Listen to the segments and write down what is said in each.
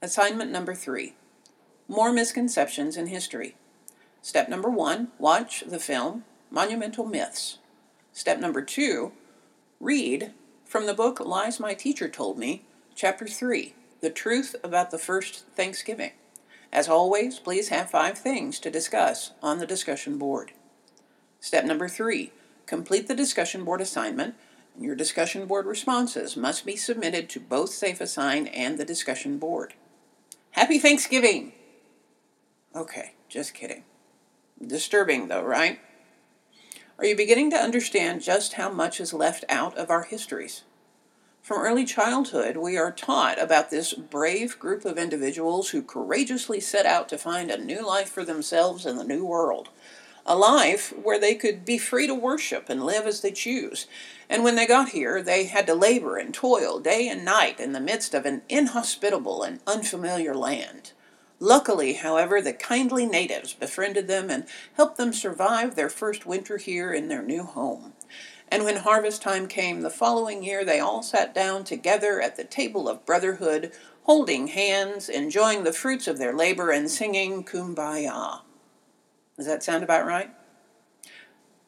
Assignment number 3. More misconceptions in history. Step number 1, watch the film Monumental Myths. Step number 2, read from the book Lies My Teacher Told Me, Chapter 3, The Truth About the First Thanksgiving. As always, please have 5 things to discuss on the discussion board. Step number 3, complete the discussion board assignment. Your discussion board responses must be submitted to both SafeAssign and the discussion board. Happy Thanksgiving! Okay, just kidding. Disturbing, though, right? Are you beginning to understand just how much is left out of our histories? From early childhood, we are taught about this brave group of individuals who courageously set out to find a new life for themselves in the new world. A life where they could be free to worship and live as they choose. And when they got here, they had to labor and toil day and night in the midst of an inhospitable and unfamiliar land. Luckily, however, the kindly natives befriended them and helped them survive their first winter here in their new home. And when harvest time came the following year, they all sat down together at the table of brotherhood, holding hands, enjoying the fruits of their labor, and singing Kumbaya. Does that sound about right?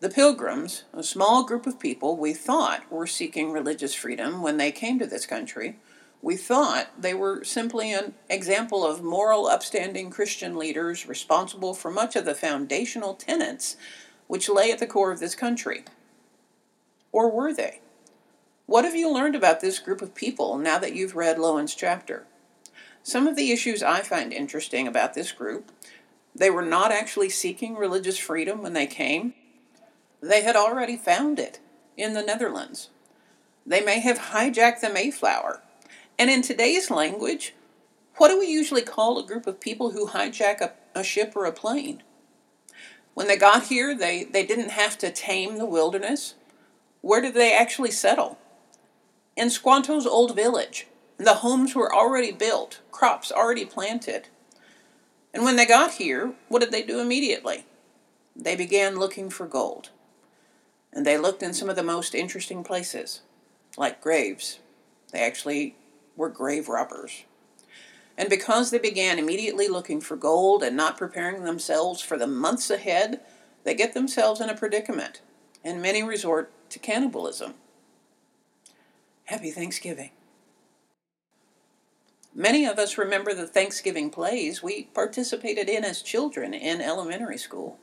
The Pilgrims, a small group of people we thought were seeking religious freedom when they came to this country, we thought they were simply an example of moral, upstanding Christian leaders responsible for much of the foundational tenets which lay at the core of this country. Or were they? What have you learned about this group of people now that you've read Lowen's chapter? Some of the issues I find interesting about this group: they were not actually seeking religious freedom when they came. They had already found it in the Netherlands. They may have hijacked the Mayflower. And in today's language, what do we usually call a group of people who hijack a ship or a plane? When they got here, they didn't have to tame the wilderness. Where did they actually settle? In Squanto's old village. The homes were already built, crops already planted. And when they got here, what did they do immediately? They began looking for gold. And they looked in some of the most interesting places, like graves. They actually were grave robbers. And because they began immediately looking for gold and not preparing themselves for the months ahead, they get themselves in a predicament, and many resort to cannibalism. Happy Thanksgiving. Many of us remember the Thanksgiving plays we participated in as children in elementary school,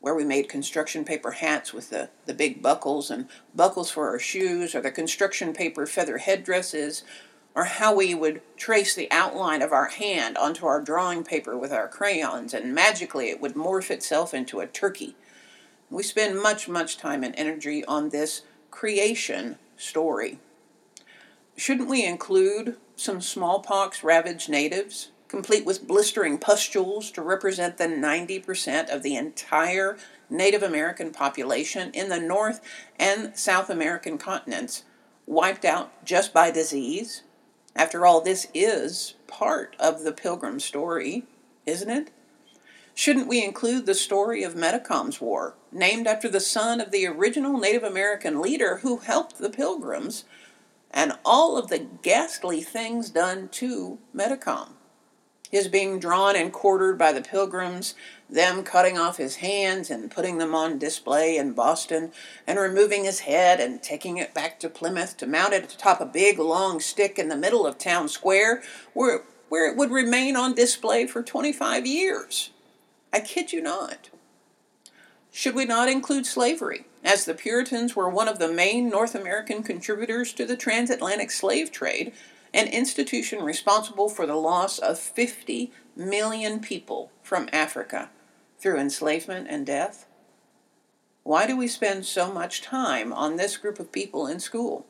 where we made construction paper hats with the big buckles and buckles for our shoes, or the construction paper feather headdresses, or how we would trace the outline of our hand onto our drawing paper with our crayons, and magically it would morph itself into a turkey. We spend much time and energy on this creation story. Shouldn't we include some smallpox-ravaged natives, complete with blistering pustules, to represent the 90% of the entire Native American population in the North and South American continents, wiped out just by disease? After all, this is part of the Pilgrim story, isn't it? Shouldn't we include the story of Metacom's War, named after the son of the original Native American leader who helped the Pilgrims, and all of the ghastly things done to Metacom? His being drawn and quartered by the Pilgrims, them cutting off his hands and putting them on display in Boston, and removing his head and taking it back to Plymouth to mount it atop a big, long stick in the middle of town square, where it would remain on display for 25 years. I kid you not. Should we not include slavery, as the Puritans were one of the main North American contributors to the transatlantic slave trade, an institution responsible for the loss of 50 million people from Africa through enslavement and death? Why do we spend so much time on this group of people in school?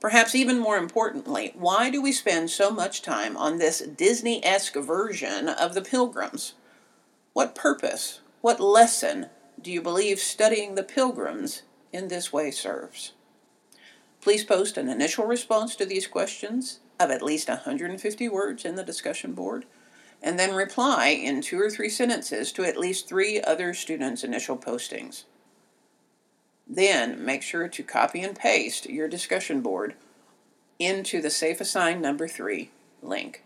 Perhaps even more importantly, why do we spend so much time on this Disney-esque version of the Pilgrims? What purpose, what lesson do you believe studying the Pilgrims in this way serves? Please post an initial response to these questions of at least 150 words in the discussion board, and then reply in 2 or 3 sentences to at least 3 other students' initial postings. Then make sure to copy and paste your discussion board into the SafeAssign number 3 link.